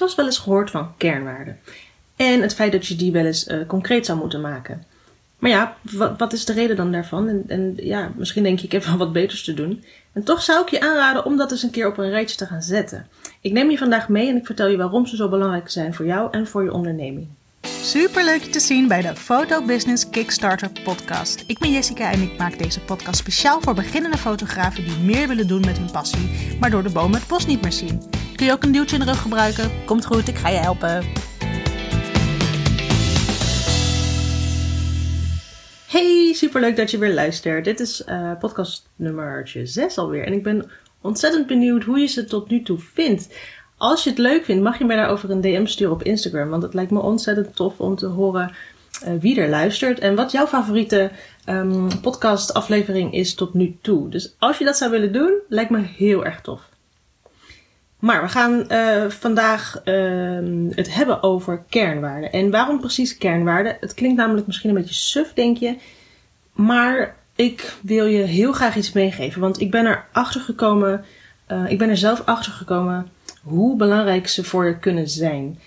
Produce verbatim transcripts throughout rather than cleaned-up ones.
vast wel eens gehoord van kernwaarden. En het feit dat je die wel eens uh, concreet zou moeten maken. Maar ja, wat, wat is de reden dan daarvan? En, en ja, misschien denk je, ik heb wel wat beters te doen. En toch zou ik je aanraden om dat eens een keer op een rijtje te gaan zetten. Ik neem je vandaag mee en ik vertel je waarom ze zo belangrijk zijn voor jou en voor je onderneming. Superleuk je te zien bij de Photo Business Kickstarter podcast. Ik ben Jessica en ik maak deze podcast speciaal voor beginnende fotografen die meer willen doen met hun passie, maar door de bomen het bos niet meer zien. Kun je ook een duwtje in de rug gebruiken? Komt goed, ik ga je helpen. Hey, superleuk dat je weer luistert. Dit is uh, podcast nummertje zes alweer. En ik ben ontzettend benieuwd hoe je ze tot nu toe vindt. Als je het leuk vindt, mag je mij daarover een D M sturen op Instagram. Want het lijkt me ontzettend tof om te horen uh, wie er luistert. En wat jouw favoriete um, podcast aflevering is tot nu toe. Dus als je dat zou willen doen, lijkt me heel erg tof. Maar we gaan uh, vandaag uh, het hebben over kernwaarden. En waarom precies kernwaarden? Het klinkt namelijk misschien een beetje suf, denk je. Maar ik wil je heel graag iets meegeven. Want ik ben er achter gekomen, uh, ik ben er zelf achter gekomen hoe belangrijk ze voor je kunnen zijn.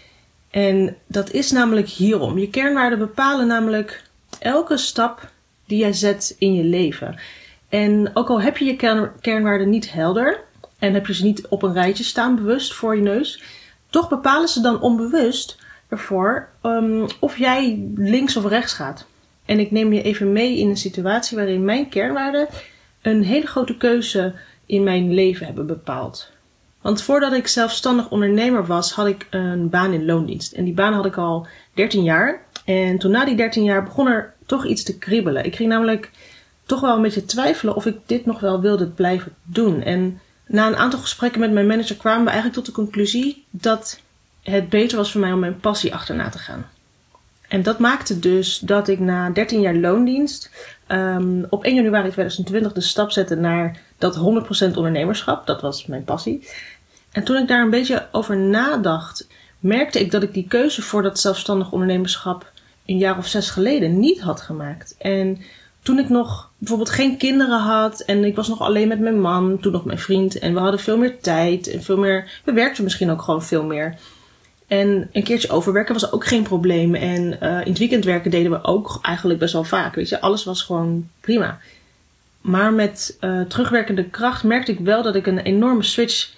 En dat is namelijk hierom. Je kernwaarden bepalen namelijk elke stap die jij zet in je leven. En ook al heb je je kern, kernwaarden niet helder en heb je ze niet op een rijtje staan, bewust voor je neus, toch bepalen ze dan onbewust ervoor um, of jij links of rechts gaat. En ik neem je even mee in een situatie waarin mijn kernwaarden een hele grote keuze in mijn leven hebben bepaald. Want voordat ik zelfstandig ondernemer was, had ik een baan in loondienst. En die baan had ik al dertien jaar. En toen na die dertien jaar begon er toch iets te kriebelen. Ik ging namelijk toch wel een beetje twijfelen of ik dit nog wel wilde blijven doen. En na een aantal gesprekken met mijn manager kwamen we eigenlijk tot de conclusie dat het beter was voor mij om mijn passie achterna te gaan. En dat maakte dus dat ik na dertien jaar loondienst um, op één januari tweeduizend twintig de stap zette naar dat honderd procent ondernemerschap. Dat was mijn passie. En toen ik daar een beetje over nadacht, merkte ik dat ik die keuze voor dat zelfstandig ondernemerschap een jaar of zes geleden niet had gemaakt. En toen ik nog bijvoorbeeld geen kinderen had en ik was nog alleen met mijn man, toen nog mijn vriend. En we hadden veel meer tijd en veel meer, we werkten misschien ook gewoon veel meer. En een keertje overwerken was ook geen probleem. En uh, in het weekend werken deden we ook eigenlijk best wel vaak. Weet je, alles was gewoon prima. Maar met uh, terugwerkende kracht merkte ik wel dat ik een enorme switch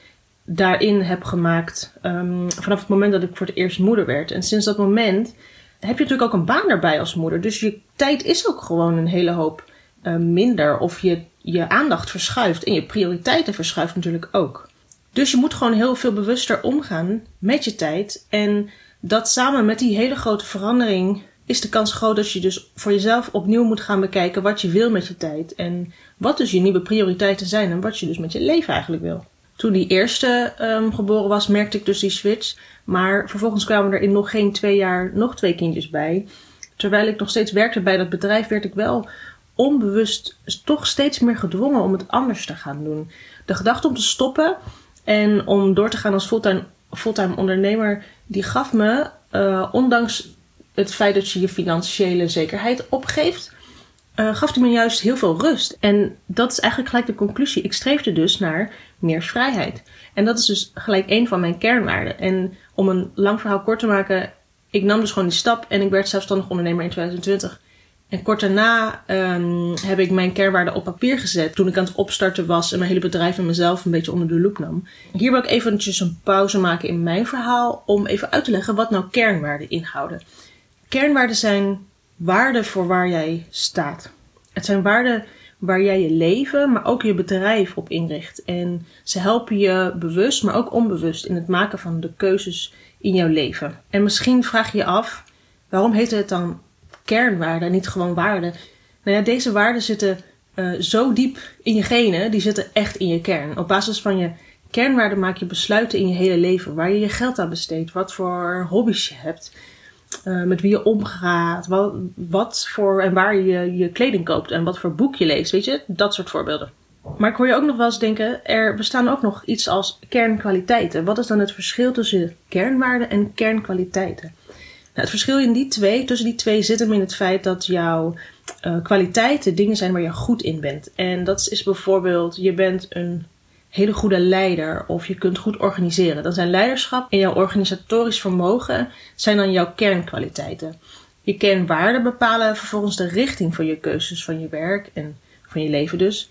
daarin heb gemaakt. Um, vanaf het moment dat ik voor het eerst moeder werd. En sinds dat moment heb je natuurlijk ook een baan daarbij als moeder. Dus je tijd is ook gewoon een hele hoop uh, minder. Of je, je aandacht verschuift. En je prioriteiten verschuift natuurlijk ook. Dus je moet gewoon heel veel bewuster omgaan met je tijd. En dat samen met die hele grote verandering is de kans groot dat je dus voor jezelf opnieuw moet gaan bekijken wat je wil met je tijd. En wat dus je nieuwe prioriteiten zijn en wat je dus met je leven eigenlijk wil. Toen die eerste um, geboren was, merkte ik dus die switch. Maar vervolgens kwamen er in nog geen twee jaar nog twee kindjes bij. Terwijl ik nog steeds werkte bij dat bedrijf, werd ik wel onbewust toch steeds meer gedwongen om het anders te gaan doen. De gedachte om te stoppen en om door te gaan als fulltime, fulltime ondernemer, die gaf me, uh, ondanks het feit dat je je financiële zekerheid opgeeft, uh, gaf die me juist heel veel rust. En dat is eigenlijk gelijk de conclusie. Ik streefde dus naar meer vrijheid. En dat is dus gelijk één van mijn kernwaarden. En om een lang verhaal kort te maken, ik nam dus gewoon die stap en ik werd zelfstandig ondernemer in twintig twintig. En kort daarna um, heb ik mijn kernwaarden op papier gezet toen ik aan het opstarten was en mijn hele bedrijf en mezelf een beetje onder de loep nam. Hier wil ik eventjes een pauze maken in mijn verhaal om even uit te leggen wat nou kernwaarden inhouden. Kernwaarden zijn waarden voor waar jij staat. Het zijn waarden waar jij je leven, maar ook je bedrijf op inricht. En ze helpen je bewust, maar ook onbewust in het maken van de keuzes in jouw leven. En misschien vraag je je af, waarom heet het dan kernwaarden, niet gewoon waarden? Nou ja, deze waarden zitten uh, zo diep in je genen, die zitten echt in je kern. Op basis van je kernwaarden maak je besluiten in je hele leven. Waar je je geld aan besteedt, wat voor hobby's je hebt, uh, met wie je omgaat, wat, wat voor en waar je je kleding koopt en wat voor boek je leest, weet je, dat soort voorbeelden. Maar ik hoor je ook nog wel eens denken, er bestaan ook nog iets als kernkwaliteiten. Wat is dan het verschil tussen kernwaarden en kernkwaliteiten? Nou, het verschil in die twee, tussen die twee zit hem in het feit dat jouw uh, kwaliteiten dingen zijn waar je goed in bent. En dat is bijvoorbeeld, je bent een hele goede leider of je kunt goed organiseren. Dan zijn leiderschap en jouw organisatorisch vermogen zijn dan jouw kernkwaliteiten. Je kernwaarden bepalen vervolgens de richting van je keuzes van je werk en van je leven dus.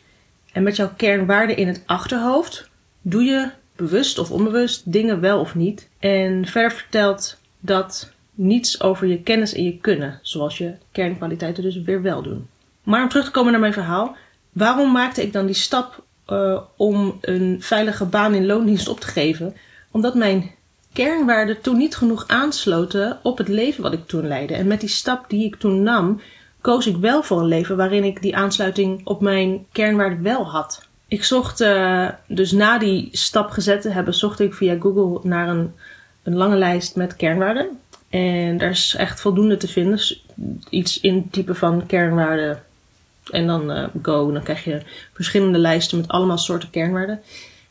En met jouw kernwaarden in het achterhoofd doe je bewust of onbewust dingen wel of niet. En verder vertelt dat niets over je kennis en je kunnen, zoals je kernkwaliteiten dus weer wel doen. Maar om terug te komen naar mijn verhaal, waarom maakte ik dan die stap uh, om een veilige baan in loondienst op te geven? Omdat mijn kernwaarden toen niet genoeg aansloten op het leven wat ik toen leidde. En met die stap die ik toen nam, koos ik wel voor een leven waarin ik die aansluiting op mijn kernwaarden wel had. Ik zocht, uh, dus na die stap gezet te hebben, zocht ik via Google naar een, een lange lijst met kernwaarden. En daar is echt voldoende te vinden. Dus iets in type van kernwaarden en dan uh, go. Dan krijg je verschillende lijsten met allemaal soorten kernwaarden.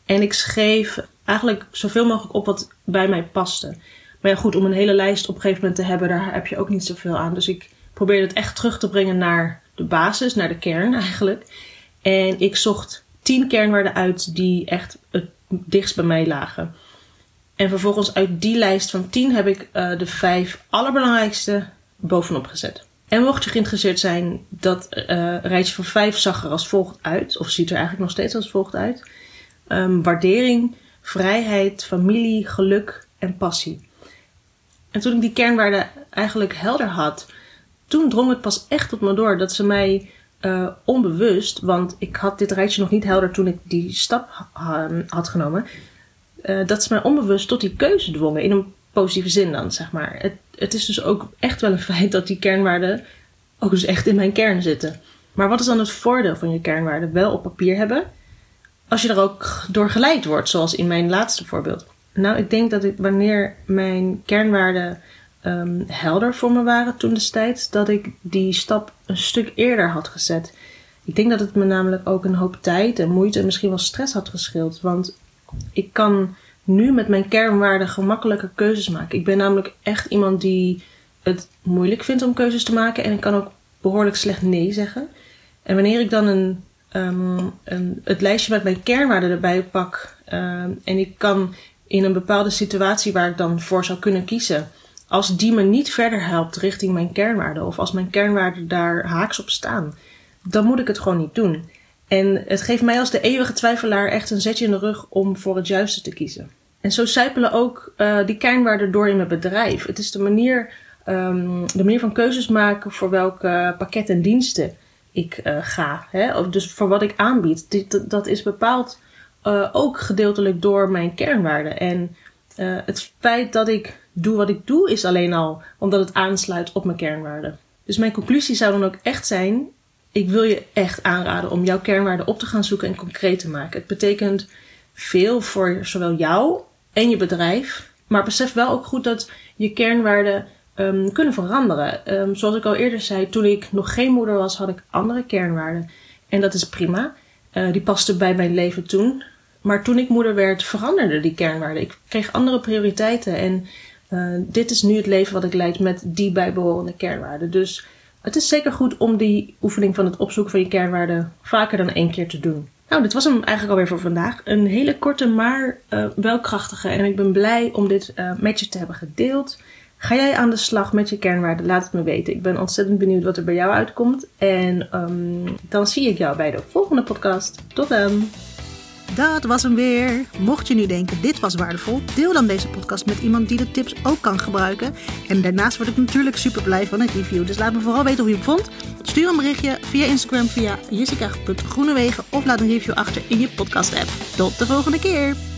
En ik schreef eigenlijk zoveel mogelijk op wat bij mij paste. Maar ja goed, om een hele lijst op een gegeven moment te hebben, daar heb je ook niet zoveel aan. Dus ik probeerde het echt terug te brengen naar de basis, naar de kern eigenlijk. En ik zocht tien kernwaarden uit die echt het dichtst bij mij lagen. En vervolgens uit die lijst van tien heb ik uh, de vijf allerbelangrijkste bovenop gezet. En mocht je geïnteresseerd zijn, dat uh, rijtje van vijf zag er als volgt uit. Of ziet er eigenlijk nog steeds als volgt uit. Um, waardering, vrijheid, familie, geluk en passie. En toen ik die kernwaarden eigenlijk helder had, toen drong het pas echt tot me door dat ze mij uh, onbewust, want ik had dit rijtje nog niet helder toen ik die stap ha- had genomen, Uh, dat ze mij onbewust tot die keuze dwongen. In een positieve zin dan, zeg maar. Het, het is dus ook echt wel een feit dat die kernwaarden ook dus echt in mijn kern zitten. Maar wat is dan het voordeel van je kernwaarden wel op papier hebben, als je er ook door geleid wordt, zoals in mijn laatste voorbeeld? Nou, ik denk dat ik, wanneer mijn kernwaarden um, helder voor me waren toen destijds, dat ik die stap een stuk eerder had gezet. Ik denk dat het me namelijk ook een hoop tijd en moeite en misschien wel stress had geschild. Want ik kan nu met mijn kernwaarden gemakkelijker keuzes maken. Ik ben namelijk echt iemand die het moeilijk vindt om keuzes te maken. En ik kan ook behoorlijk slecht nee zeggen. En wanneer ik dan een, um, een, het lijstje met mijn kernwaarden erbij pak. Um, en ik kan in een bepaalde situatie waar ik dan voor zou kunnen kiezen. Als die me niet verder helpt richting mijn kernwaarden. Of als mijn kernwaarden daar haaks op staan. Dan moet ik het gewoon niet doen. En het geeft mij als de eeuwige twijfelaar echt een zetje in de rug om voor het juiste te kiezen. En zo sijpelen ook uh, die kernwaarden door in mijn bedrijf. Het is de manier, um, de manier van keuzes maken voor welke pakketten en diensten ik uh, ga. Hè? Of dus voor wat ik aanbied. Dit, dat is bepaald uh, ook gedeeltelijk door mijn kernwaarden. En uh, het feit dat ik doe wat ik doe is alleen al omdat het aansluit op mijn kernwaarden. Dus mijn conclusie zou dan ook echt zijn: ik wil je echt aanraden om jouw kernwaarden op te gaan zoeken en concreet te maken. Het betekent veel voor zowel jou en je bedrijf. Maar besef wel ook goed dat je kernwaarden um, kunnen veranderen. Um, zoals ik al eerder zei, toen ik nog geen moeder was, had ik andere kernwaarden. En dat is prima. Uh, die pasten bij mijn leven toen. Maar toen ik moeder werd, veranderden die kernwaarden. Ik kreeg andere prioriteiten. En uh, dit is nu het leven wat ik leid met die bijbehorende kernwaarden. Dus het is zeker goed om die oefening van het opzoeken van je kernwaarden vaker dan één keer te doen. Nou, dit was hem eigenlijk alweer voor vandaag. Een hele korte, maar uh, wel krachtige. En ik ben blij om dit uh, met je te hebben gedeeld. Ga jij aan de slag met je kernwaarden? Laat het me weten. Ik ben ontzettend benieuwd wat er bij jou uitkomt. En um, dan zie ik jou bij de volgende podcast. Tot dan! Dat was hem weer. Mocht je nu denken, dit was waardevol, deel dan deze podcast met iemand die de tips ook kan gebruiken. En daarnaast word ik natuurlijk super blij van een review. Dus laat me vooral weten hoe je hem vond. Stuur een berichtje via Instagram via jessica punt groenewegen of laat een review achter in je podcast app. Tot de volgende keer!